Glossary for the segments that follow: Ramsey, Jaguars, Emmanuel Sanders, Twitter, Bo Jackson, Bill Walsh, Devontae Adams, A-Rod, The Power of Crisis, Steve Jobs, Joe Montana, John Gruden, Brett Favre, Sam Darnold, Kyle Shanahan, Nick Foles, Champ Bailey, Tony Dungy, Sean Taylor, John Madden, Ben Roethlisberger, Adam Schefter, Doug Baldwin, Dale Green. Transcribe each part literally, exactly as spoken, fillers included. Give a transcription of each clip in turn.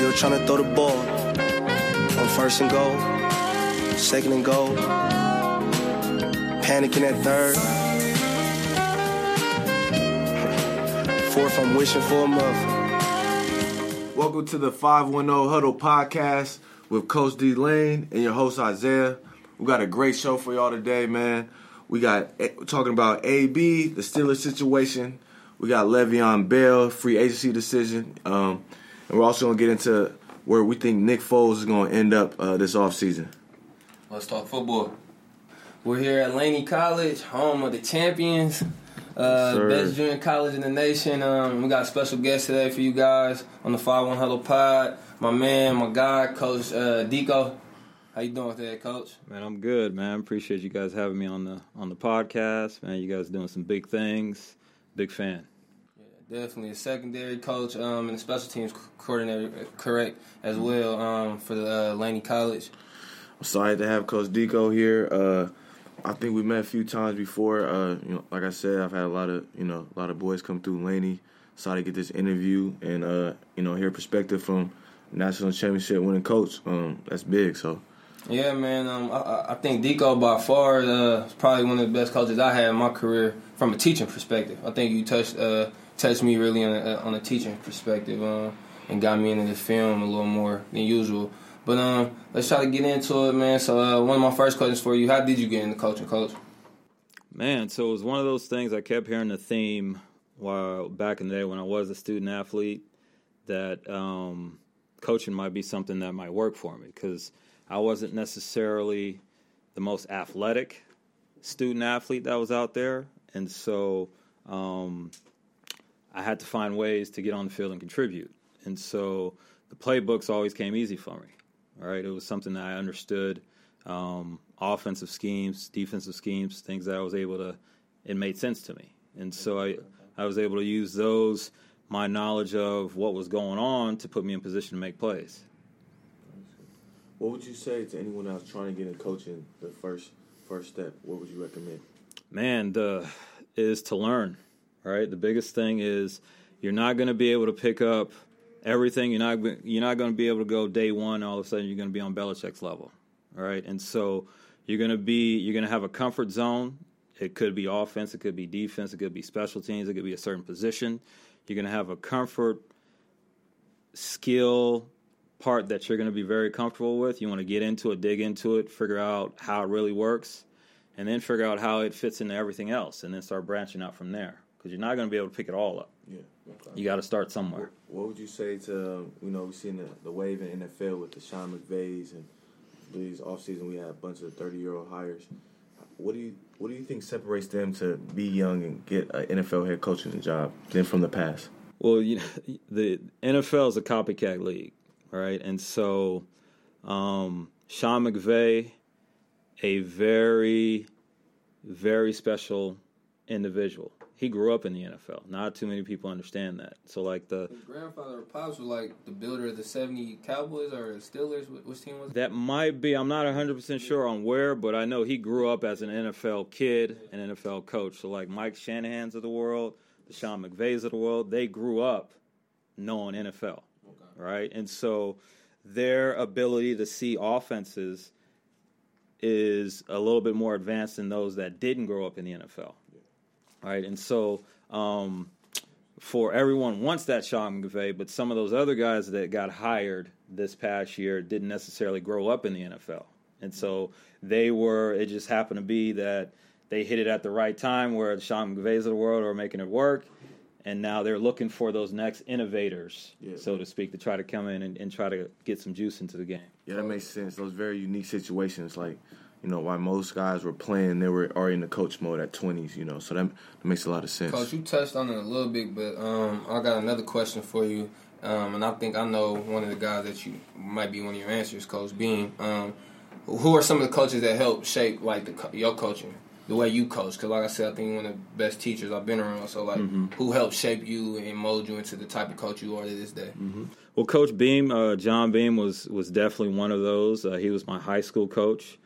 We were trying to throw the ball on first and goal, second and goal, panicking at third. Fourth, I'm wishing for a month. Welcome to the five one zero Huddle Podcast with Coach D. Lane and your host Isaiah. We got a great show for y'all today, man. We got we're talking about A B, the Steelers situation. We got Le'Veon Bell, free agency decision. Um, and we're also going to get into where we think Nick Foles is going to end up uh, this offseason. Let's talk football. We're here at Laney College, home of the champions, uh, sure. best junior college in the nation. Um, we got a special guest today for you guys on the five one Huddle Pod. My man, my guy, Coach uh, Deco. How you doing with that, Coach? Man, I'm good, man. Appreciate you guys having me on the on the podcast. Man, you guys doing some big things. Big fan. Definitely a secondary coach um, and a special teams coordinator, correct, as well um, for the uh, Laney College. I'm sorry to have Coach Deco here. Uh, I think we met a few times before. Uh, you know, like I said, I've had a lot of you know a lot of boys come through Laney. Sorry to get this interview and uh, you know hear perspective from national championship winning coach. Um, that's big. So. Yeah, man. Um, I, I think Deco by far uh, is probably one of the best coaches I had in my career from a teaching perspective. I think you touched. Uh, touched me really on a, on a teaching perspective um, and got me into the film a little more than usual. But um, let's try to get into it, man. So uh, one of my first questions for you, how did you get into coaching, Coach? Man, so it was one of those things I kept hearing the theme while back in the day when I was a student-athlete that um, coaching might be something that might work for me because I wasn't necessarily the most athletic student-athlete that was out there. And so um, – I had to find ways to get on the field and contribute. And so the playbooks always came easy for me, all right? It was something that I understood, um, offensive schemes, defensive schemes, things that I was able to – it made sense to me. And so I, I was able to use those, my knowledge of what was going on, to put me in position to make plays. What would you say to anyone else trying to get into coaching, the first first step? What would you recommend? Man, the, is to learn. All right. The biggest thing is you're not going to be able to pick up everything. You're not you're not going to be able to go day one. All of a sudden, you're going to be on Belichick's level. All right. And so you're going to be you're going to have a comfort zone. It could be offense. It could be defense. It could be special teams. It could be a certain position. You're going to have a comfort skill part that you're going to be very comfortable with. You want to get into it, dig into it, figure out how it really works, and then figure out how it fits into everything else, and then start branching out from there. Because you're not going to be able to pick it all up. Yeah, okay. You got to start somewhere. What, what would you say to, you know, we've seen the, the wave in the N F L with the Sean McVays, and these offseason we had a bunch of thirty-year-old hires. What do you what do you think separates them to be young and get an N F L head coaching job than from the past? Well, you know, the N F L is a copycat league, right? And so um, Sean McVay, a very, very special individual. He grew up in the N F L. Not too many people understand that. So, like the his grandfather or pops was like the builder of the seventy Cowboys or Steelers. Which team was it? That might be. I'm not one hundred percent sure on where, but I know he grew up as an N F L kid, an N F L coach. So, like Mike Shanahan's of the world, the Sean McVays of the world, they grew up knowing N F L, okay. Right? And so their ability to see offenses is a little bit more advanced than those that didn't grow up in the N F L. All right, and so um, for everyone wants that Sean McVay, but some of those other guys that got hired this past year didn't necessarily grow up in the N F L. And so they were, it just happened to be that they hit it at the right time where the Sean McVays of the world are making it work, and now they're looking for those next innovators, yeah, so to speak, to try to come in and, and try to get some juice into the game. Yeah, that makes sense. Those very unique situations, like, you know, while most guys were playing, they were already in the coach mode at twenties, you know, so that, that makes a lot of sense. Coach, you touched on it a little bit, but um, I got another question for you, um, and I think I know one of the guys that you might be one of your answers, Coach Beam. Um, who are some of the coaches that helped shape, like, the, your coaching, the way you coach? Because, like I said, I think you're one of the best teachers I've been around, so, like, mm-hmm. who helped shape you and mold you into the type of coach you are to this day? Mm-hmm. Well, Coach Beam, uh, John Beam, was, was definitely one of those. Uh, he was my high school coach.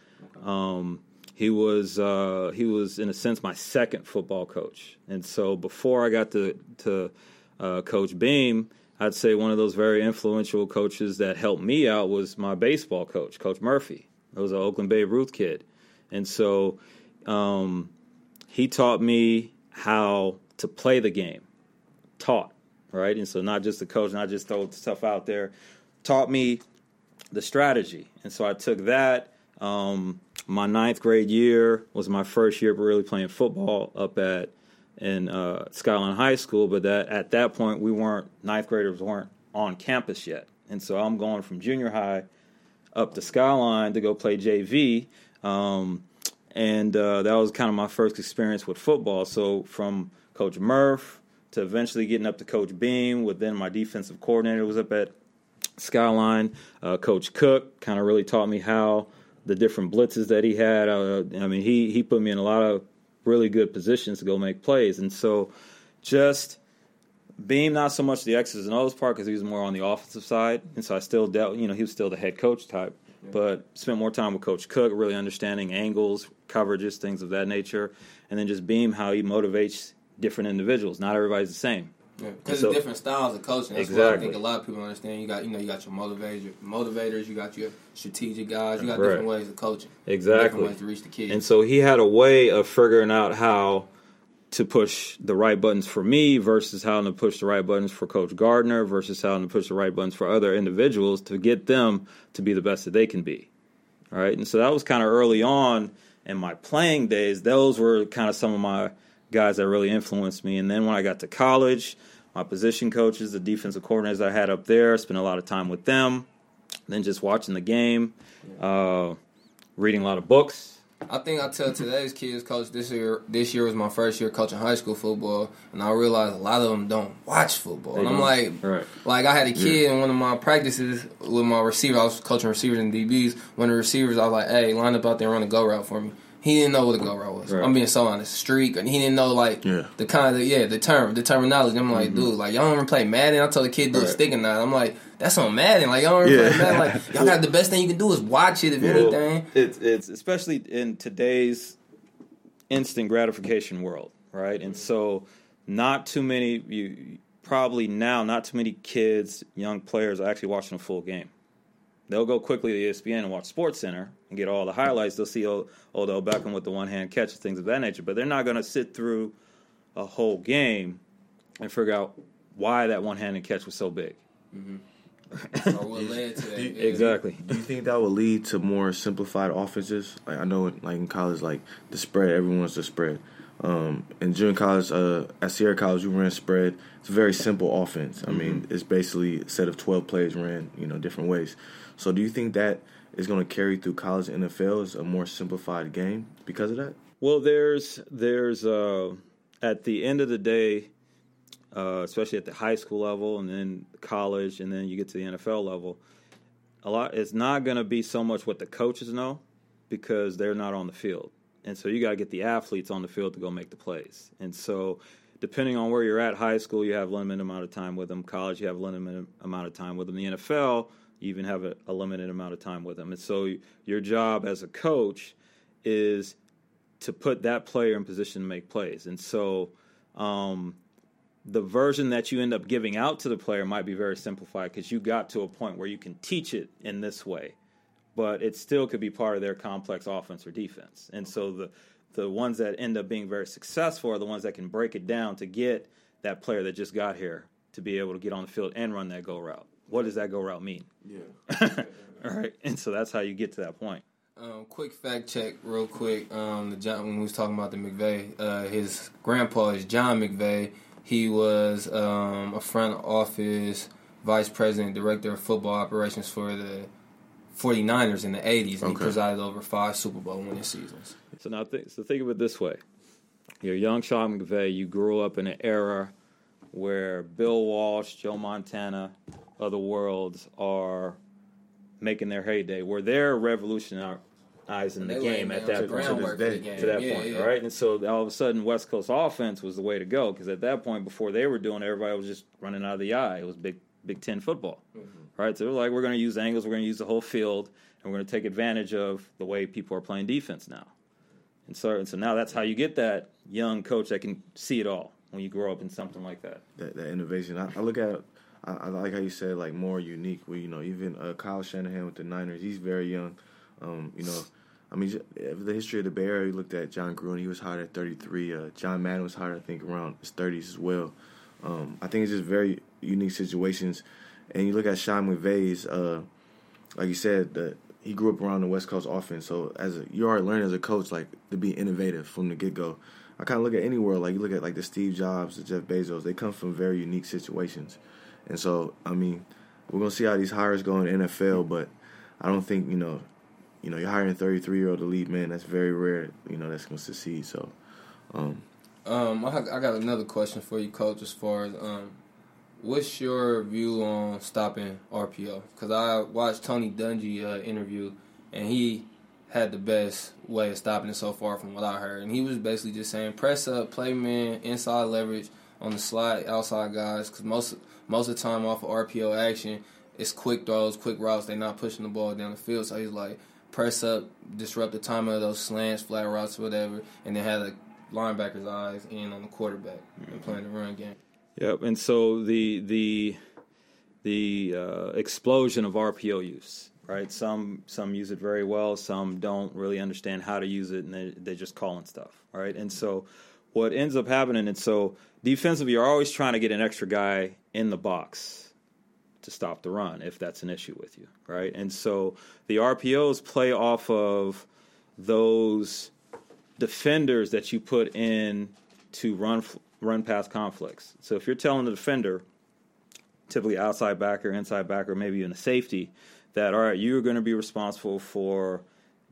Um, he was, uh, he was in a sense, my second football coach. And so before I got to, to uh, Coach Beam, I'd say one of those very influential coaches that helped me out was my baseball coach, Coach Murphy. It was an Oakland Babe Ruth kid. And so um, he taught me how to play the game, taught, right? And so not just the coach, not just throw stuff out there, taught me the strategy. And so I took that. Um, my ninth grade year was my first year really playing football up at in uh, Skyline High School, but that at that point we weren't, ninth graders weren't on campus yet. And so I'm going from junior high up to Skyline to go play J V, um, and uh, that was kind of my first experience with football. So from Coach Murph to eventually getting up to Coach Beam, with then my defensive coordinator was up at Skyline. Uh, Coach Cook kind of really taught me how the different blitzes that he had. Uh, I mean, he he put me in a lot of really good positions to go make plays. And so just Beam, not so much the X's and O's part because he was more on the offensive side. And so I still dealt, you know, he was still the head coach type, yeah. But spent more time with Coach Cook, really understanding angles, coverages, things of that nature. And then just Beam, how he motivates different individuals. Not everybody's the same. Yeah, because so, there's different styles of coaching. That's exactly. What I think a lot of people understand. You got, you know, you got your motivator, motivators, you got your strategic guys, you got right. different ways of coaching. Exactly. Different ways to reach the kids. And so he had a way of figuring out how to push the right buttons for me versus how to push the right buttons for Coach Gardner versus how to push the right buttons for other individuals to get them to be the best that they can be. All right. And so that was kind of early on in my playing days. Those were kind of some of my guys that really influenced me. And then when I got to college, my position coaches, the defensive coordinators I had up there, spent a lot of time with them, then just watching the game, uh, reading a lot of books. I think I tell today's kids, coach, this year this year was my first year coaching high school football, and I realized a lot of them don't watch football. They and I'm don't. like, right. like I had a kid yeah. in one of my practices with my receiver. I was coaching receivers and D Bs. One of the receivers, I was like, hey, line up out there and run a go route for me. He didn't know what a go route was. Right. I'm being so honest. Streak, and he didn't know like yeah. the kind of yeah the term, the terminology. I'm like, mm-hmm. dude, like y'all don't even play Madden. I told the kid, dude, right. stick or not. I'm like, that's on Madden. Like y'all don't even yeah. play Madden. Like y'all got the best thing you can do is watch it. If yeah. anything, it's it's especially in today's instant gratification world, right? And so, not too many you probably now, not too many kids, young players are actually watching a full game. They'll go quickly to E S P N and watch SportsCenter and get all the highlights. They'll see old, old Beckham with the one-hand catch and things of that nature. But they're not going to sit through a whole game and figure out why that one-handed catch was so big. Mm-hmm. Or what led to that. Yeah. Exactly. Do you think that would lead to more simplified offenses? Like I know like in college, like the spread, everyone's the spread. Um, in junior college, uh, at Sierra College, you ran spread. It's a very simple offense. I mm-hmm. mean, it's basically a set of twelve plays ran, you know, different ways. So do you think that is going to carry through college and N F L as a more simplified game because of that? Well, there's there's uh, at the end of the day, uh, especially at the high school level and then college and then you get to the N F L level, a lot it's not going to be so much what the coaches know because they're not on the field. And so you got to get the athletes on the field to go make the plays. And so depending on where you're at, high school, you have a limited amount of time with them. College, you have a limited amount of time with them. The N F L – you even have a, a limited amount of time with them. And so your job as a coach is to put that player in position to make plays. And so um, the version that you end up giving out to the player might be very simplified because you got to a point where you can teach it in this way, but it still could be part of their complex offense or defense. And so the, the ones that end up being very successful are the ones that can break it down to get that player that just got here to be able to get on the field and run that go route. What does that go route mean? Yeah. All right. And so that's how you get to that point. Um, quick fact check real quick. Um, the John, when we was talking about the McVay, uh, his grandpa is John McVay. He was um, a front office vice president, director of football operations for the forty-niners in the eighties. And okay. He presided over five Super Bowl winning seasons. So now th- so think of it this way. You're young Sean McVay. You grew up in an era where Bill Walsh, Joe Montana, other worlds are making their heyday, where they're revolutionizing the game at that point. To that point, right? And so all of a sudden, West Coast offense was the way to go because at that point, before they were doing it, everybody was just running out of the eye. It was Big Big Ten football, mm-hmm. right? So they're like, we're going to use angles, we're going to use the whole field, and we're going to take advantage of the way people are playing defense now. And so, and so now that's how you get that young coach that can see it all when you grow up in something like that. That, that innovation, I, I look at it. I, I like how you said, like, more unique. Where, you know, even uh, Kyle Shanahan with the Niners, he's very young. Um, you know, I mean, the history of the Bay Area, you looked at John Gruden, he was hired at thirty-three. Uh, John Madden was hired, I think, around his thirties as well. Um, I think it's just very unique situations. And you look at Sean McVay's, uh, like you said, the, he grew up around the West Coast offense. So as a, you already learning as a coach, like, to be innovative from the get-go. I kind of look at any world, like you look at like the Steve Jobs, the Jeff Bezos, they come from very unique situations. And so, I mean, we're going to see how these hires go in the N F L, but I don't think, you know, you know, you're hiring a thirty-three-year-old to lead, man, that's very rare, you know, that's going to succeed. So, um. Um, I, have, I got another question for you, Coach, as far as um, what's your view on stopping R P O? Because I watched Tony Dungy uh, interview, and he had the best way of stopping it so far from what I heard. And he was basically just saying press up, play man, inside leverage on the slide, outside guys. Because most, most of the time off of R P O action, it's quick throws, quick routes. They're not pushing the ball down the field. So he's like, press up, disrupt the timing of those slants, flat routes, whatever. And then have the linebacker's eyes in on the quarterback mm-hmm. and playing the run game. Yep, and so the, the, the uh, explosion of R P O use. Right, some some use it very well. Some don't really understand how to use it, and they they're just calling stuff. Right, and so what ends up happening, and so defensively, you're always trying to get an extra guy in the box to stop the run if that's an issue with you. Right, and so the R P Os play off of those defenders that you put in to run run pass conflicts. So if you're telling the defender, typically outside backer, inside backer, maybe even a safety, that, all right, you're going to be responsible for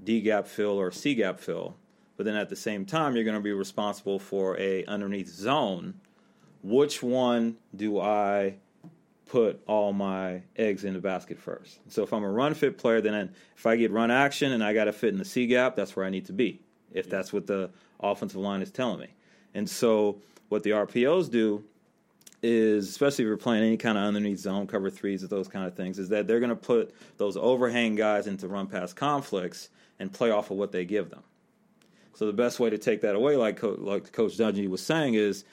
D-gap fill or C-gap fill, but then at the same time, you're going to be responsible for a underneath zone. Which one do I put all my eggs in the basket first? So if I'm a run-fit player, then if I get run action and I got to fit in the C-gap, that's where I need to be, if that's what the offensive line is telling me. And so what the R P Os do is, especially if you're playing any kind of underneath zone, cover threes or those kind of things, is that they're going to put those overhang guys into run-pass conflicts and play off of what they give them. So the best way to take that away, like Co- like Coach Dungy was saying, is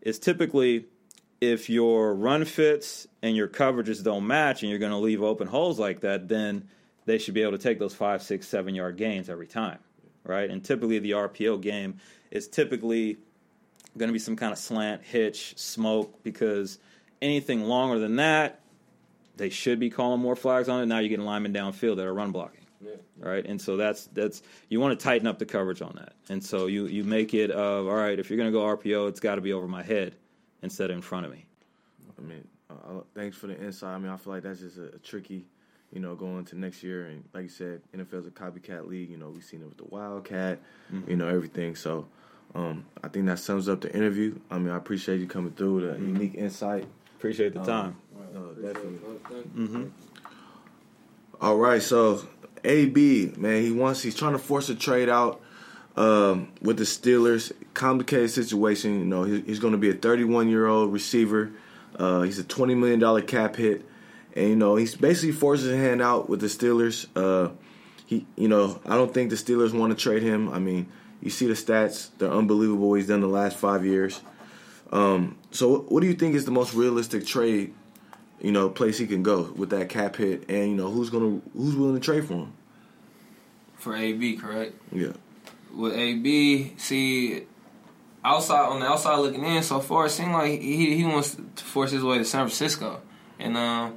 is typically if your run fits and your coverages don't match and you're going to leave open holes like that, then they should be able to take those five, six, seven-yard gains every time, right? And typically the R P O game is typically going to be some kind of slant, hitch, smoke, because anything longer than that, they should be calling more flags on it. Now you're getting linemen downfield that are run blocking, yeah. right? And so that's that's you want to tighten up the coverage on that. And so you, you make it of, all right, if you're going to go R P O, it's got to be over my head instead of in front of me. I mean, uh, thanks for the insight. I mean, I feel like that's just a, a tricky, you know, going to next year. And like you said, N F L's a copycat league. You know, we've seen it with the Wildcat, mm-hmm. you know, everything. So, Um, I think that sums up the interview. I mean, I appreciate you coming through with a mm-hmm. unique insight. Appreciate the um, time. Uh, definitely. Mm-hmm. All right, so A B, man, he wants, he's trying to force a trade out um, with the Steelers. Complicated situation. You know, he, he's going to be a thirty-one-year-old receiver. Uh, he's a twenty million dollars cap hit. And, you know, he's basically forcing his hand out with the Steelers. Uh, he, you know, I don't think the Steelers want to trade him. I mean, you see the stats. They're unbelievable. He's done the last five years. Um, so what do you think is the most realistic trade, you know, place he can go with that cap hit? And, you know, who's gonna who's willing to trade for him? For A B, correct? Yeah. With A B, see, outside on the outside looking in, so far it seems like he, he wants to force his way to San Francisco. And uh,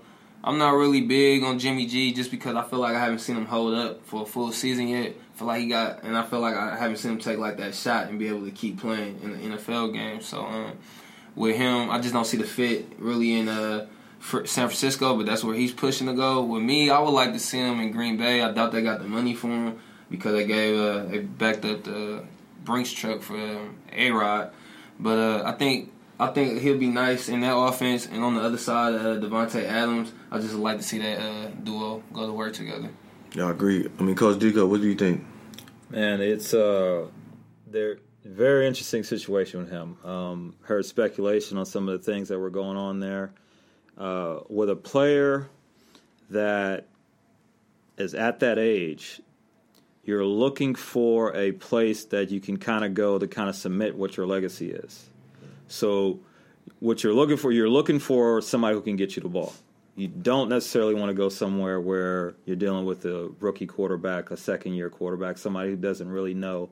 I'm not really big on Jimmy G just because I feel like I haven't seen him hold up for a full season yet. Like he got, and I feel like I haven't seen him take like that shot and be able to keep playing in the N F L game. So um, with him, I just don't see the fit really in uh, San Francisco, but that's where he's pushing to go. With me, I would like to see him in Green Bay. I doubt they got the money for him because they gave uh, they backed up the Brinks truck for um, A-Rod. But uh, I think I think he'll be nice in that offense. And on the other side, uh, Devontae Adams, I just like to see that uh, duo go to work together. Yeah, I agree. I mean, Coach Deco, what do you think? Man, it's uh, they're very interesting situation with him. Um, heard speculation on some of the things that were going on there. Uh, with a player that is at that age, you're looking for a place that you can kind of go to kind of submit what your legacy is. So what you're looking for, you're looking for somebody who can get you the ball. You don't necessarily want to go somewhere where you're dealing with a rookie quarterback, a second-year quarterback, somebody who doesn't really know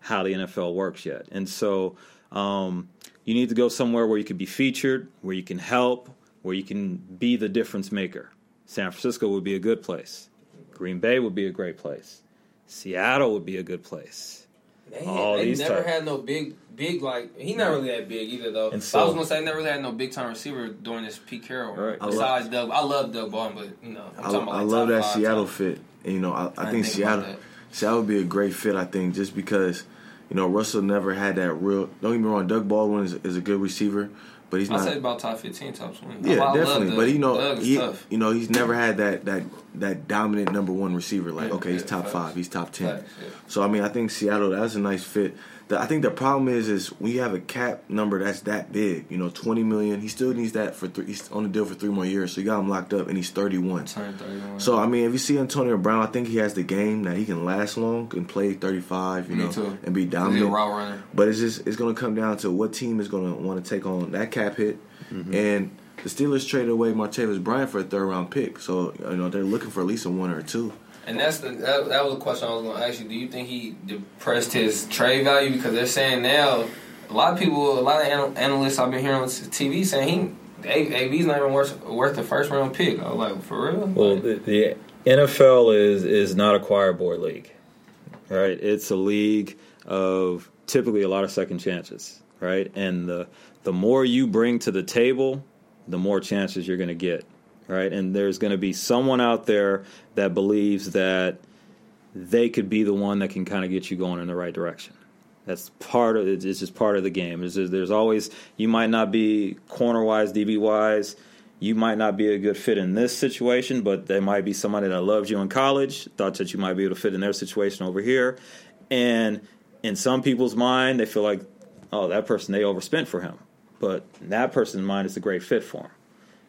how the N F L works yet. And so um, you need to go somewhere where you can be featured, where you can help, where you can be the difference maker. San Francisco would be a good place. Green Bay would be a great place. Seattle would be a good place. They, All they these never types. had no big, big like he not really that big either though. So, I was gonna say I never really had no big time receiver during this Pete Carroll. Right. Besides love, Doug, I love Doug Baldwin, but you know, I'm I, talking about I like love that Seattle time. fit. And, you know, I, I, I think, think Seattle, Seattle would be a great fit. I think just because you know Russell never had that real. Don't get me wrong, Doug Baldwin is, is a good receiver, but he's not. I say about top fifteen, top twenty. Yeah, I definitely. Doug, but you know, he, you know, he's never had that that. that dominant number one receiver. Like, okay, he's top five, he's top ten. So, I mean, I think Seattle, that's a nice fit. The, I think the problem is is when you have a cap number that's that big, you know, twenty million dollars, he still needs that for three. He's on the deal for three more years, so you got him locked up, and he's thirty-one. So, I mean, if you see Antonio Brown, I think he has the game that he can last long and play thirty-five, you know, too. and be dominant. But it's just it's going to come down to what team is going to want to take on that cap hit, mm-hmm. and the Steelers traded away Martavis Bryant for a third-round pick, so you know they're looking for at least a one or a two. And that's the that, that was a question I was going to ask you. Do you think he depressed his trade value? Because they're saying now a lot of people, a lot of anal- analysts I've been hearing on T V saying he A B's not even worth worth the first-round pick. I was like, for real? Well, the, the N F L is is not a choir boy league, right? It's a league of typically a lot of second chances, right? And the the more you bring to the table, the more chances you're going to get, right? And there's going to be someone out there that believes that they could be the one that can kind of get you going in the right direction. That's part of it. It's just part of the game. It's just, there's always, you might not be corner-wise, D B-wise. You might not be a good fit in this situation, but there might be somebody that loved you in college, thought that you might be able to fit in their situation over here. And in some people's mind, they feel like, oh, that person, they overspent for him. But that person's mind is a great fit for him.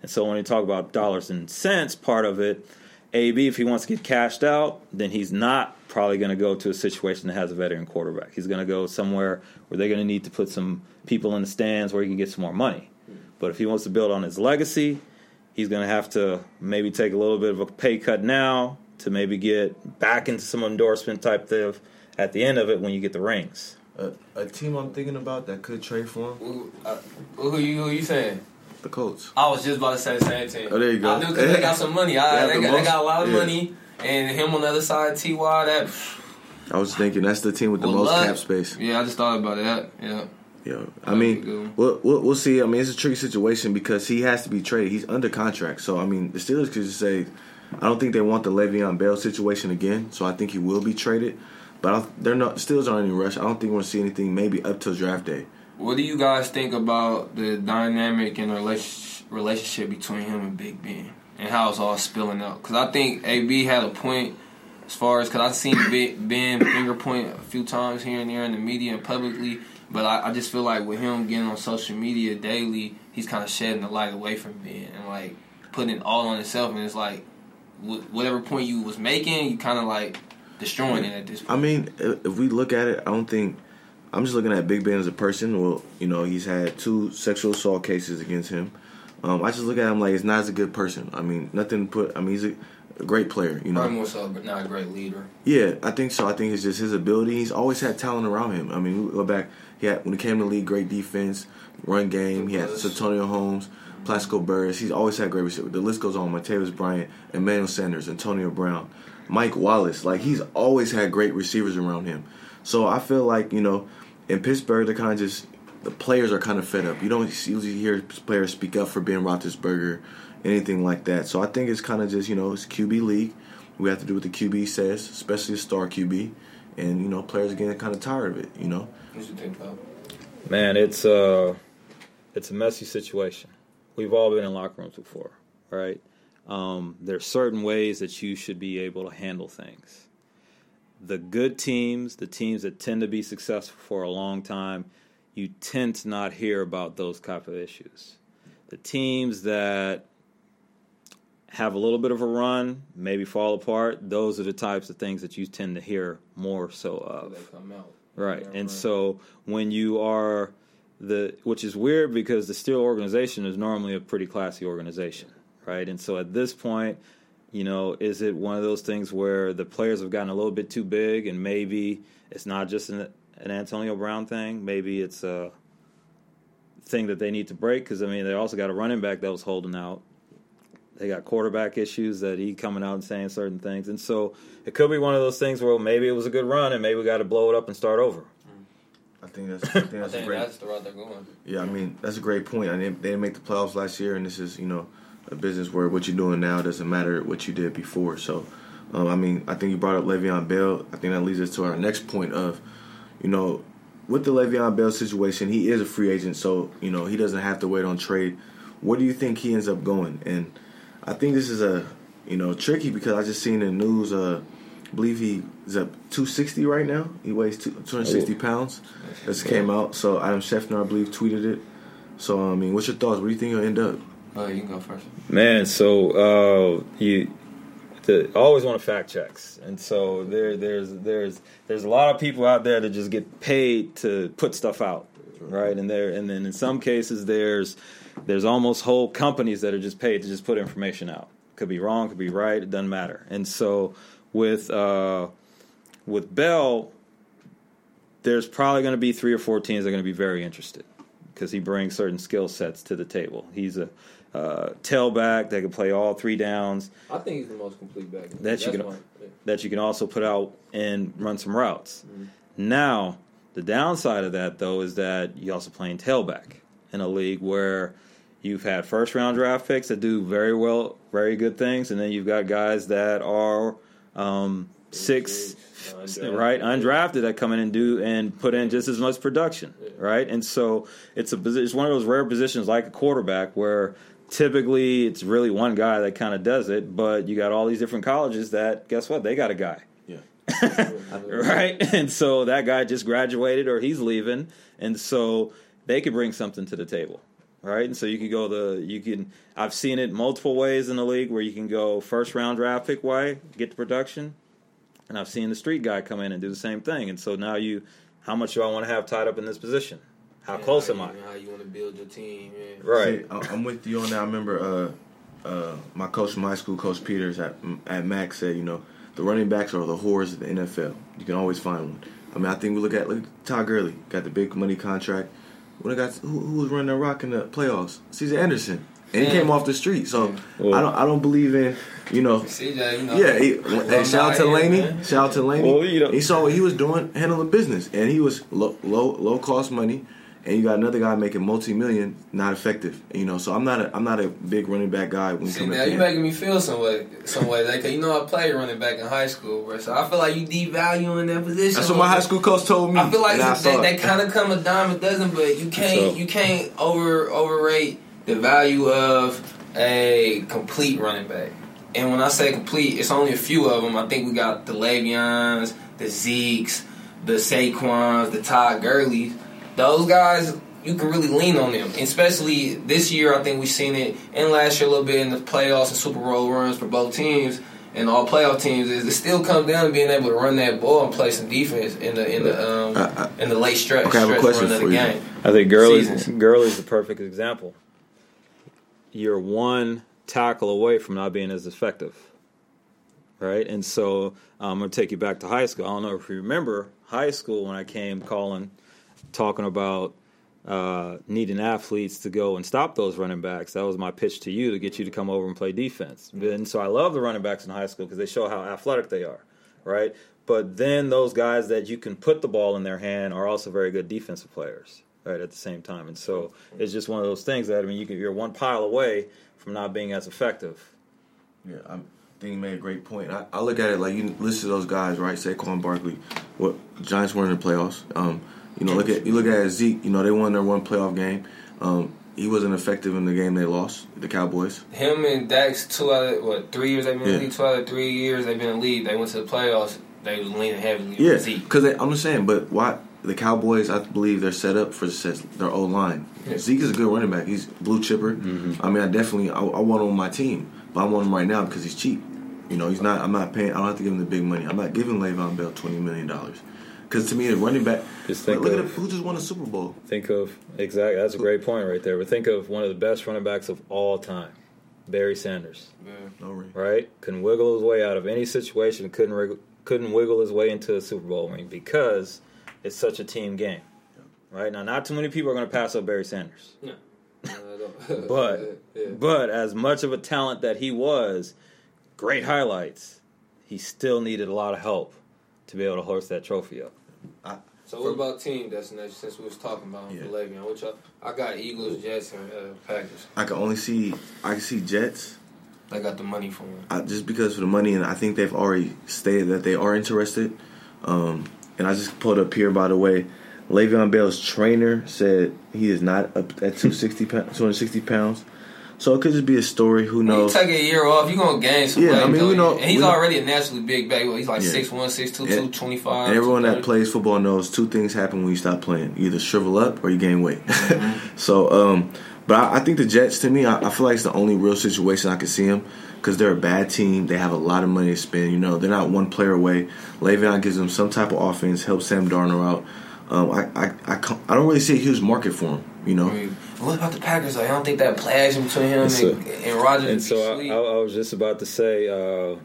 And so when you talk about dollars and cents part of it, A B, if he wants to get cashed out, then he's not probably going to go to a situation that has a veteran quarterback. He's going to go somewhere where they're going to need to put some people in the stands where he can get some more money. But if he wants to build on his legacy, he's going to have to maybe take a little bit of a pay cut now to maybe get back into some endorsement type thing at the end of it when you get the rings. A, a team I'm thinking about that could trade for him. Ooh, uh, who you who you saying? The Colts. I was just about to say the same team. Oh, there you go. I knew because they got some money. I, they, they, the got, they got a lot of yeah. money, and him on the other side, T Y. That. I was thinking that's the team with the well, most love. cap space. Yeah, I just thought about that. Yeah. Yeah, I mean, we'll, we'll we'll see. I mean, it's a tricky situation because he has to be traded. He's under contract, so I mean, the Steelers could just say, I don't think they want the Le'Veon Bell situation again. So I think he will be traded. But they're not. Steelers aren't in any rush. I don't think we're going to see anything maybe up till draft day. What do you guys think about the dynamic and the relationship between him and Big Ben and how it's all spilling out? Because I think A B had a point as far as, because I've seen Big Ben finger point a few times here and there in the media and publicly, but I, I just feel like with him getting on social media daily, he's kind of shedding the light away from Ben and like putting it all on himself. And it's like whatever point you was making, you kind of like destroying it at this point. I mean, if we look at it, I don't think I'm just looking at Big Ben as a person. Well, you know, he's had two sexual assault cases against him. Um, I just look at him like he's not as a good person. I mean, nothing to put. I mean, he's a, a great player. You know, probably more so, but not a great leader. Yeah, I think so. I think it's just his ability. He's always had talent around him. I mean, we go back. He had, when he came to the league, great defense, run game. He had Santonio Holmes, Plaxico Burress. He's always had great receiver. The list goes on. Martavis Bryant, Emmanuel Sanders, Antonio Brown, Mike Wallace. Like, he's always had great receivers around him. So I feel like, you know, in Pittsburgh, they're kind of just, the players are kind of fed up. You don't usually hear players speak up for Ben Roethlisberger, anything like that. So I think it's kind of just, you know, it's Q B league. We have to do what the Q B says, especially a star Q B. And, you know, players are getting kind of tired of it, you know. What you think, Bob? Man, it's, uh, it's a messy situation. We've all been in locker rooms before, right? Um, there are certain ways that you should be able to handle things. The good teams, the teams that tend to be successful for a long time, you tend to not hear about those type of issues. The teams that have a little bit of a run, maybe fall apart, those are the types of things that you tend to hear more so of. They come out. Right. And so when you are the which is weird because the Steelers organization is normally a pretty classy organization, right? And so at this point, you know, is it one of those things where the players have gotten a little bit too big and maybe it's not just an, an Antonio Brown thing? Maybe it's a thing that they need to break because, I mean, they also got a running back that was holding out. They got quarterback issues that he coming out and saying certain things. And so it could be one of those things where maybe it was a good run and maybe we got to blow it up and start over. I think that's, I think that's I think a great. That's the route they're going. Yeah, I mean that's a great point. I didn't, they didn't make the playoffs last year, and this is you know a business where what you're doing now doesn't matter what you did before. So, um, I mean, I think you brought up Le'Veon Bell. I think that leads us to our next point of, you know, with the Le'Veon Bell situation, he is a free agent, so you know he doesn't have to wait on trade. Where do you think he ends up going? And I think this is a you know tricky because I just seen in the news. Uh, I believe he's up two sixty right now. He weighs two hundred sixty pounds. This came out. So Adam Schefter, I believe, tweeted it. So, I mean, what's your thoughts? Where do you think he'll end up? Oh, you can go first. Man, so uh, you the, always want to fact checks. And so there, there's there's there's a lot of people out there that just get paid to put stuff out, right? And there, and then in some cases there's there's almost whole companies that are just paid to just put information out. Could be wrong, could be right, it doesn't matter. And so With uh, with Bell, there's probably going to be three or four teams that are going to be very interested because he brings certain skill sets to the table. He's a uh, tailback that can play all three downs. I think he's the most complete back. That That's you can my, yeah. that you can also put out and run some routes. Mm-hmm. Now, the downside of that, though, is that you're also playing tailback in a league where you've had first-round draft picks that do very well, very good things, and then you've got guys that are – Um, six, six undrafted. right, undrafted that come in and do and put in just as much production, yeah. right? And so it's a it's one of those rare positions like a quarterback where typically it's really one guy that kind of does it, but you got all these different colleges that, guess what, they got a guy. Yeah. right? And so that guy just graduated or he's leaving, and so they could bring something to the table. Right, and so you can go the you can. I've seen it multiple ways in the league where you can go first round draft pick way, get the production, and I've seen the street guy come in and do the same thing. And so now you, how much do I want to have tied up in this position? How yeah, close how am you, I? How you want to build your team? Yeah. Right, See, I'm with you on that. I remember uh, uh, my coach from high school, Coach Peters at at Mac, said, you know, the running backs are the whores of the N F L. You can always find one. I mean, I think we look at look, Todd Gurley got the big money contract. When I got who, who was running the rock in the playoffs? C J Anderson, and he came off the street. So well, I don't, I don't believe in, you know. C J, you know. Yeah, he, well, hey, shout out to Laney, man. shout out to Laney. Well, you know. He saw what he was doing, handling business, and he was low, low, low cost money. And you got another guy making multi-million, not effective. You know, so I'm not a, I'm not a big running back guy. When See, now you're making me feel some way, some way. Like, you know, I played running back in high school, bro. So I feel like you devaluing that position. That's what my high school coach told me. I feel like that, that kind of come a dime a dozen, but you can't so. you can't over overrate the value of a complete running back. And when I say complete, it's only a few of them. I think we got the Le'Veons, the Zekes, the Saquons, the Todd Gurleys. Those guys, you can really lean on them. Especially this year, I think we've seen it, and last year a little bit in the playoffs and Super Bowl runs for both teams and all playoff teams. Is it still comes down to being able to run that ball and play some defense in the in the um, I, I, in the late stretch, okay, I have a question for you. Game. I think Gurley's Gurley's the perfect example. You're one tackle away from not being as effective, right? And so um, I'm going to take you back to high school. I don't know if you remember high school when I came calling. Talking about uh, needing athletes to go and stop those running backs. That was my pitch to you to get you to come over and play defense. And so I love the running backs in high school because they show how athletic they are, right? But then those guys that you can put the ball in their hand are also very good defensive players, right, at the same time. And so it's just one of those things that, I mean, you can, you're one pile away from not being as effective. Yeah, I'm I think you made a great point. I, I look at it like you listen to those guys, right, Saquon Barkley. What Giants weren't in the playoffs. Um, you know, look at you look at Zeke. You know, they won their one playoff game. Um, he wasn't effective in the game they lost, the Cowboys. Him and Dax, two out of, what, three years they've been yeah. in the league? Two out of three years they've been in the league. They went to the playoffs. They was leaning heavily yeah, on Zeke. Because I'm just saying, but why the Cowboys, I believe they're set up for their O-line. Yeah. Zeke is a good running back. He's blue chipper. Mm-hmm. I mean, I definitely I, I want him on my team, but I want him right now because he's cheap. You know, he's not. I'm not paying. I don't have to give him the big money. I'm not giving Le'Veon Bell twenty million dollars. Because to me, a running back. Just think look of, at who just won a Super Bowl. Think of exactly. That's a great point right there. But think of one of the best running backs of all time, Barry Sanders. Yeah. No reason. Right? Couldn't wiggle his way out of any situation. Couldn't wriggle, couldn't wiggle his way into a Super Bowl ring because it's such a team game. Yeah. Right now, not too many people are going to pass up Barry Sanders. No. no I don't. but yeah. but as much of a talent that he was, great highlights. He still needed a lot of help to be able to hoist that trophy up. I, so what about team destination, since we was talking about yeah. Le'Veon? Which I, I got Eagles, Jets, and uh, Packers. I can only see I can see Jets. They got the money for them. I, just because for the money, and I think they've already stated that they are interested. Um, and I just pulled up here, by the way, Le'Veon Bell's trainer said he is not up at two hundred sixty pounds. So it could just be a story. Who knows? When you take a year off, you're going to gain some weight. Yeah, I mean, we know, and he's we already know. a naturally big back. He's like yeah. six one, six two, two twenty-five. And everyone that plays football knows two things happen when you stop playing. You either shrivel up or you gain weight. Mm-hmm. so, um, but I, I think the Jets, to me, I, I feel like it's the only real situation I can see them because they're a bad team. They have a lot of money to spend. You know, they're not one player away. Le'Veon gives them some type of offense, helps Sam Darnold out. Um, I, I, I, I don't really see a huge market for him, you know. Mm. What about the Packers? Like, I don't think that plays between him and, and, and Rodgers. And so I, I, I was just about to say, uh,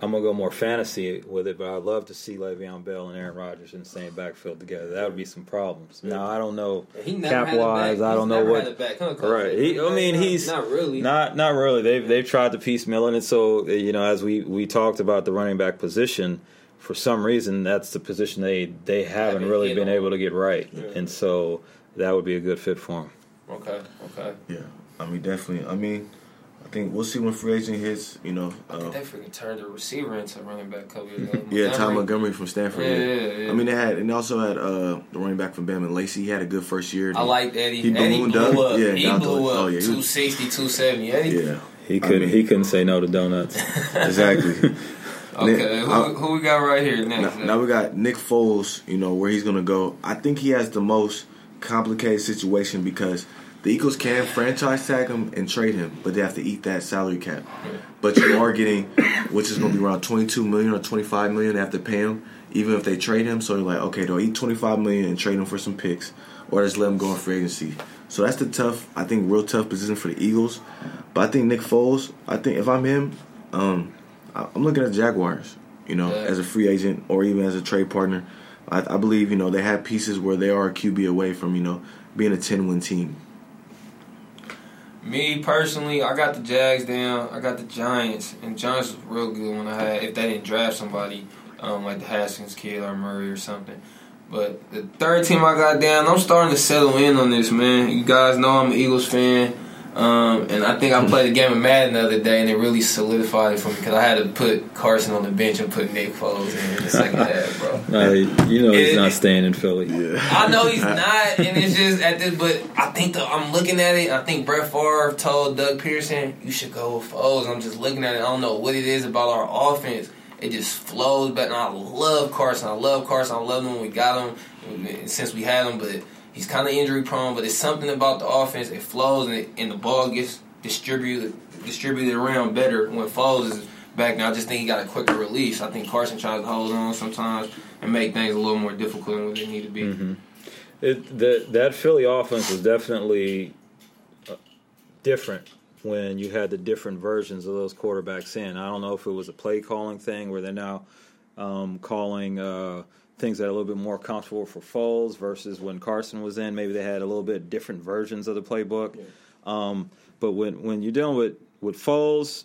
I'm going to go more fantasy with it, but I'd love to see Le'Veon Bell and Aaron Rodgers in the same backfield together. That would be some problems. Yeah. Now, I don't know cap-wise. I don't know what. Back, huh, right. He, I mean, he's. Not really. Not not really. They've, they've tried to piecemeal it. And so, you know, as we, we talked about the running back position, for some reason, that's the position they, they haven't really been able to get right. Yeah. And so that would be a good fit for him. Okay, okay. Yeah, I mean, definitely. I mean, I think we'll see when free agent hits, you know. I think uh, they freaking turned the receiver into running back cover. yeah, Ty Montgomery from Stanford. Yeah, yeah, yeah, yeah. I mean, they had, and they also had uh, the running back from Bama, Lacey. He had a good first year. I liked Eddie. He ballooned Eddie blew up. up. Yeah, he blew up. Oh, yeah, two sixty, two seventy. Eddie? Yeah. He, could, I mean, he couldn't say no to donuts. exactly. Okay, who, I, who we got right here next? Now, now we got Nick Foles, you know, where he's going to go. I think he has the most complicated situation because the Eagles can franchise tag him and trade him, but they have to eat that salary cap. Yeah. But you are getting, which is going to be around twenty-two million dollars or twenty-five million dollars they have to pay him, even if they trade him. So you're like, okay, they'll eat twenty-five million dollars and trade him for some picks, or just let him go in free agency. So that's the tough, I think, real tough position for the Eagles. But I think Nick Foles, I think if I'm him, um, I'm looking at the Jaguars, you know, yeah. as a free agent or even as a trade partner. I, I believe, you know, they have pieces where they are a Q B away from, you know, being a ten-win team. Me, personally, I got the Jags down. I got the Giants. And Giants was real good when I had, if they didn't draft somebody, um, like the Haskins kid or Murray or something. But the third team I got down, I'm starting to settle in on this, man. You guys know I'm an Eagles fan. Um, and I think I played a game of Madden the other day, and it really solidified it for me because I had to put Carson on the bench and put Nick Foles in the second half, bro. No, you know he's it, not staying in Philly. Yeah. I know he's not, and it's just at this. But I think the, I'm looking at it. I think Brett Favre told Doug Pearson, "You should go with Foles." I'm just looking at it. I don't know what it is about our offense. It just flows back. And I love Carson. I love Carson. I love him when we got him, since we had him, but. He's kind of injury prone, but it's something about the offense. It flows and, it, and the ball gets distributed distributed around better when Foles is back. Now I just think he got a quicker release. I think Carson tries to hold on sometimes and make things a little more difficult than what they need to be. Mm-hmm. It, the, that Philly offense was definitely different when you had the different versions of those quarterbacks in. I don't know if it was a play calling thing where they're now um, calling. Uh, Things that are a little bit more comfortable for Foles versus when Carson was in. Maybe they had a little bit different versions of the playbook. Yeah. Um, but when, when you're dealing with, with Foles,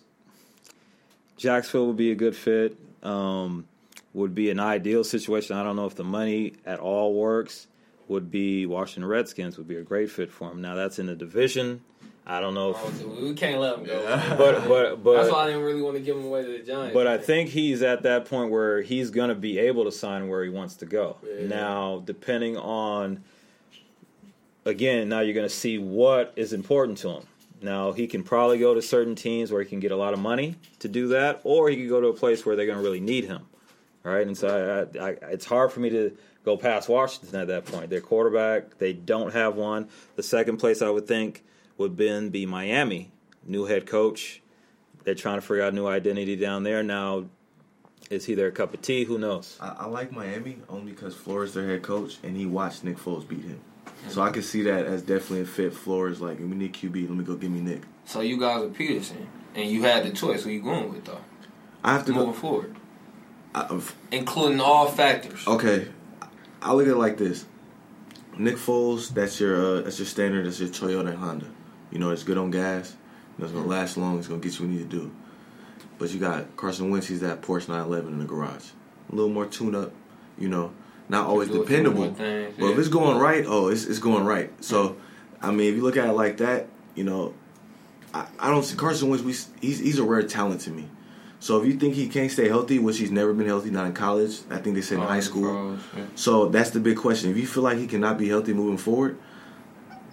Jacksonville would be a good fit, um, would be an ideal situation. I don't know if the money at all works. Would be Washington Redskins would be a great fit for him. Now, that's in the division. I don't know. If, oh, we can't let him go. Yeah. But, but, but, that's why I didn't really want to give him away to the Giants. But I think he's at that point where he's going to be able to sign where he wants to go. Yeah. Now, depending on, again, now you're going to see what is important to him. Now, he can probably go to certain teams where he can get a lot of money to do that, or he can go to a place where they're going to really need him. All right, and so I, I, I, it's hard for me to go past Washington at that point. Their quarterback, they don't have one. The second place I would think would then be Miami. New head coach. They're trying to figure out a new identity down there. Now, Is he their cup of tea? Who knows? I, I like Miami only because Flores their head coach, and he watched Nick Foles beat him. So I can see that as definitely a fit. Flores like, we need Q B. Let me go give me Nick. So you guys are Peterson, and you had the choice. Who you going with, though? I have to Moving go. Moving forward. I, Including all factors. Okay. I look at it like this. Nick Foles, that's your uh, that's your standard. That's your Toyota and Honda. You know, it's good on gas. You know, it's going to last long. It's going to get you what you need to do. But you got Carson Wentz. He's that Porsche nine eleven in the garage. A little more tune-up, you know. Not always dependable. But yeah. if it's going right, oh, it's it's going right. So, I mean, if you look at it like that, you know, I, I don't see Carson Wentz. We, he's, he's a rare talent to me. So if you think he can't stay healthy, which he's never been healthy, not in college. I think they said oh, in high school. Froze, yeah. So that's the big question. If you feel like he cannot be healthy moving forward,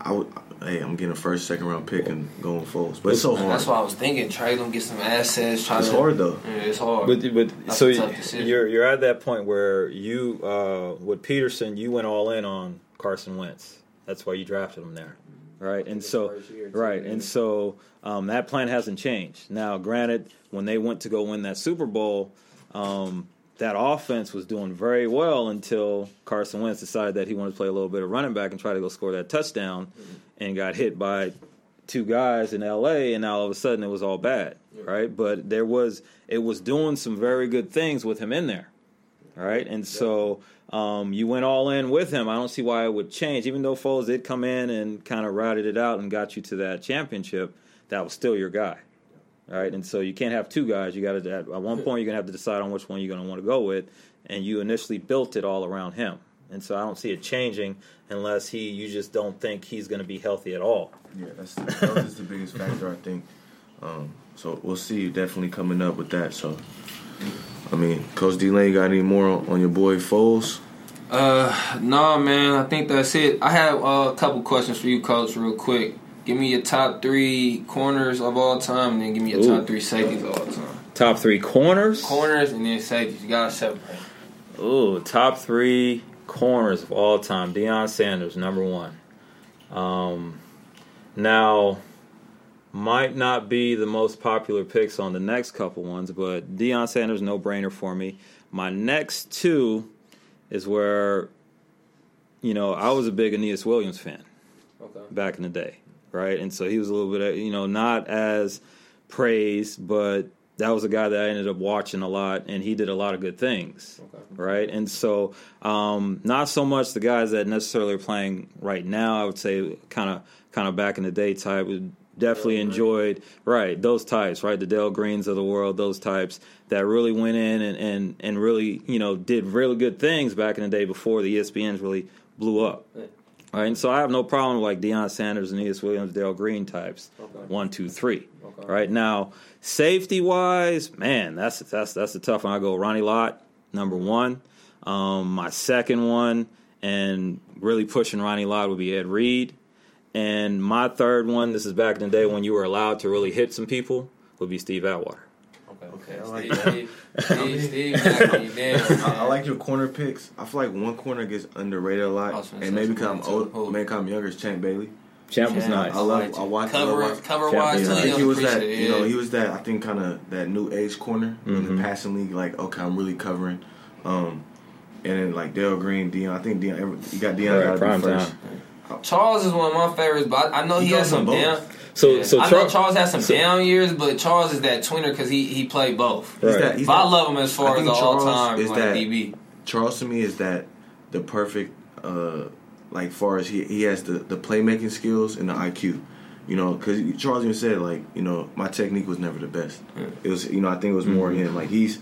I would. Hey, I'm getting a first, second round pick and going Foles. But it's so hard. That's why I was thinking trade them, get some assets. Try it's to, hard though. Yeah, it's hard. But, but so you're you're at that point where you uh, with Peterson, you went all in on Carson Wentz. That's why you drafted him there, right? And so right, and so um, that plan hasn't changed. Now, granted, when they went to go win that Super Bowl, um, that offense was doing very well until Carson Wentz decided that he wanted to play a little bit of running back and try to go score that touchdown. Mm-hmm. And got hit by two guys in L A, and now all of a sudden it was all bad, right? But there was it was doing some very good things with him in there, right? And so um, you went all in with him. I don't see why it would change. Even though Foles did come in and kind of routed it out and got you to that championship, that was still your guy, right? And so you can't have two guys. You got to at one point you're gonna have to decide on which one you're gonna want to go with, and you initially built it all around him. And so I don't see it changing unless he, you just don't think he's going to be healthy at all. Yeah, that's the, that is the biggest factor, I think. Um, so we'll see definitely coming up with that. So, I mean, Coach D-Lane, you got any more on, on your boy Foles? Uh, nah, man, I think that's it. I have uh, a couple questions for you, Coach, real quick. Give me your top three corners of all time, and then give me your Ooh. top three safeties of all time. Top three corners? Corners and then safeties. You got to separate. Ooh, top three... corners of all time. Deion Sanders, number one. Um, now, might not be the most popular picks on the next couple ones, but Deion Sanders, no-brainer for me. My next two is where, you know, I was a big Aeneas Williams fan okay. back in the day, right? And so he was a little bit, you know, not as praised, but that was a guy that I ended up watching a lot, and he did a lot of good things, okay. right? And so um, not so much the guys that necessarily are playing right now. I would say kind of kind of back in the day type. Definitely Dale enjoyed, Green. right, those types, right, the Dale Greens of the world, those types that really went in and, and, and really, you know, did really good things back in the day before the E S P Ns really blew up. Yeah. Right, and so I have no problem with, like, Deion Sanders, Aeneas Williams, Dale Green types, okay. one, two, three. Okay. Right now, safety-wise, man, that's that's that's a tough one. I go Ronnie Lott, number one. Um, my second one, and really pushing Ronnie Lott would be Ed Reed. And my third one, this is back in the day when you were allowed to really hit some people, would be Steve Atwater. Okay, I like Steve, that. Steve, Steve, Steve, Steve, I, I like your corner picks. I feel like one corner gets underrated a lot, and maybe because I'm old, maybe because I'm younger, is Champ Bailey. Champ was nice. I love. I watched. Cover, cover wise, I think he was that. You know, he was that. I think kind of that new age corner mm-hmm. in the passing league. Like, okay, I'm really covering. Um, and then like Dale Green, Deion. I think Deion. You got Deion got to be first. Charles is one of my favorites, but I know he, he has some down. So, yeah. so I Charles, know Charles has some so, down years, but Charles is that tweener because he, he played both. Right. He's that, he's but that, I love him as far as the all time like that, D B. Charles to me is that the perfect, uh, like far as he he has the, the playmaking skills and the I Q, you know. Because Charles even said like you know my technique was never the best. Yeah. It was you know I think it was more mm-hmm. him like he's.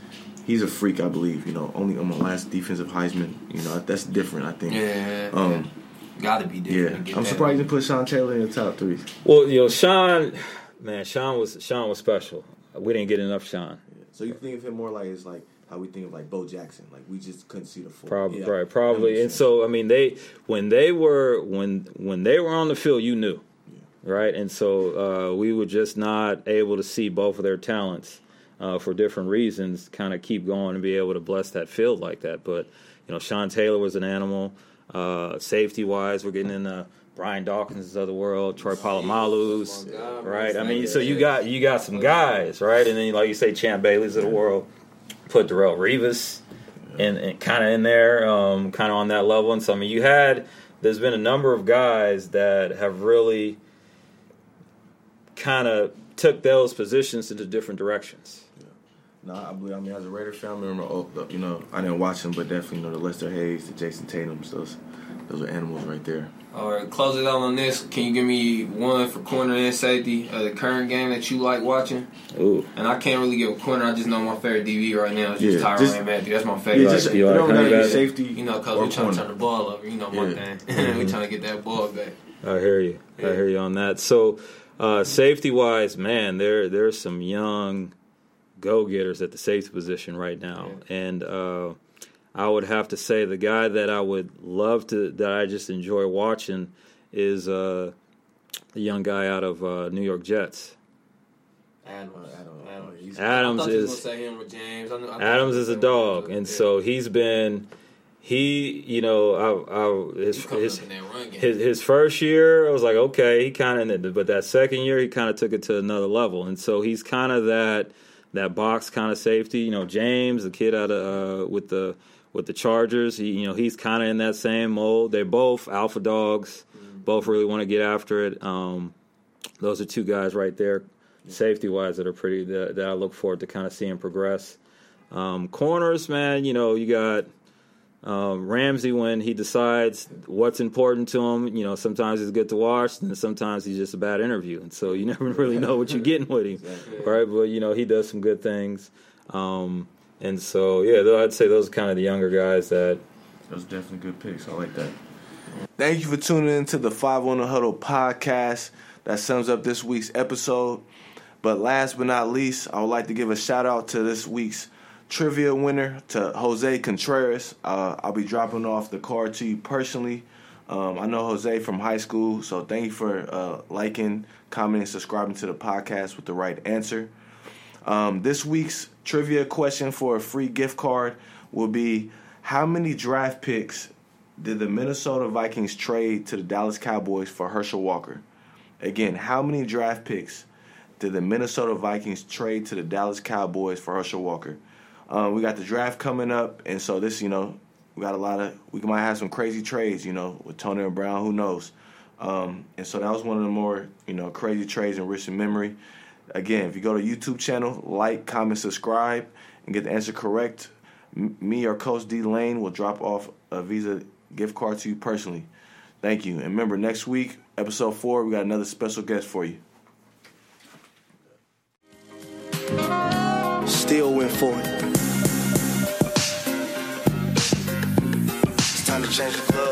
He's a freak, I believe. You know, only on my last defensive Heisman. You know, that's different. I think. Yeah. Um, yeah. Gotta be different. Yeah, I'm surprised you didn't put Sean Taylor in the top three. Well, you know, Sean, man, Sean was Sean was special. We didn't get enough Sean. Yeah. So you think of him more like it's like how we think of like Bo Jackson, like we just couldn't see the full. Probably yeah. right, probably. And so I mean, they when they were when when they were on the field, you knew, yeah. right? And so uh, we were just not able to see both of their talents uh, for different reasons. Kind of keep going and be able to bless that field like that. But you know, Sean Taylor was an animal. Uh, safety-wise, we're getting into Brian Dawkins' other world, Troy Polamalu's, right? I mean, so you got you got some guys, right? And then, like you say, Champ Bailey's of the world. put Darrelle Revis in, in kind of in there, um, kind of on that level. And so, I mean, you had – there's been a number of guys that have really kind of took those positions into different directions. Yeah. No, I believe – I mean, as a Raiders fan, I remember, you know, I didn't watch them, but definitely, you know, the Lester Hayes, the Jason Tatums, those those are animals right there. All right, close it out on this. Can you give me one for corner and safety of the current game that you like watching? Ooh. And I can't really give a corner. I just know my favorite D B right now is just yeah, Tyrann Mathieu. That's my favorite. Yeah, just, you don't know your safety. You know, because we're trying to turn the ball over. You know my yeah. thing. Mm-hmm. We're trying to get that ball back. I hear you. Yeah. I hear you on that. So, uh, safety-wise, man, there there's some young go-getters at the safety position right now. Yeah. And uh, I would have to say the guy that I would love to, that I just enjoy watching, is uh, a young guy out of uh, New York Jets. Adams. Adams, Adams is Adams is a dog, and so he's been he you know I, I, his his, his his first year I was like, okay, he kind of, but that second year he kind of took it to another level, and so he's kind of that that box kind of safety. You know, James, the kid out of uh, with the. With the Chargers, he, you know, he's kind of in that same mold. They're both alpha dogs. Mm-hmm. Both really want to get after it. Um, those are two guys right there, yeah. safety-wise, that are pretty that, that I look forward to kind of seeing progress. Um, corners, man, you know, you got um, Ramsey when he decides what's important to him. You know, sometimes he's good to watch, and sometimes he's just a bad interview. And so you never really know what you're getting with him, exactly. right? But, you know, he does some good things. Um And so, yeah, I'd say those are kind of the younger guys that... Those are definitely good picks. I like that. Thank you for tuning in to the five one Huddle podcast. That sums up this week's episode. But last but not least, I would like to give a shout-out to this week's trivia winner, to Jose Contreras. Uh, I'll be dropping off the card to you personally. Um, I know Jose from high school, so thank you for uh, liking, commenting, subscribing to the podcast with the right answer. Um, this week's trivia question for a free gift card will be, how many draft picks did the Minnesota Vikings trade to the Dallas Cowboys for Herschel Walker? Again, how many draft picks did the Minnesota Vikings trade to the Dallas Cowboys for Herschel Walker? Um, we got the draft coming up, and so this, you know, we got a lot of, we might have some crazy trades, you know, with Antonio Brown, who knows? Um, and so that was one of the more, you know, crazy trades in recent memory. Again, if you go to YouTube channel, like, comment, subscribe, and get the answer correct, m- me or Coach D Lane will drop off a Visa gift card to you personally. Thank you. And remember, next week, episode four, we got another special guest for you. Still went for it. It's time to change the club.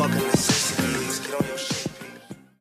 Fucking necessities, get on your shit.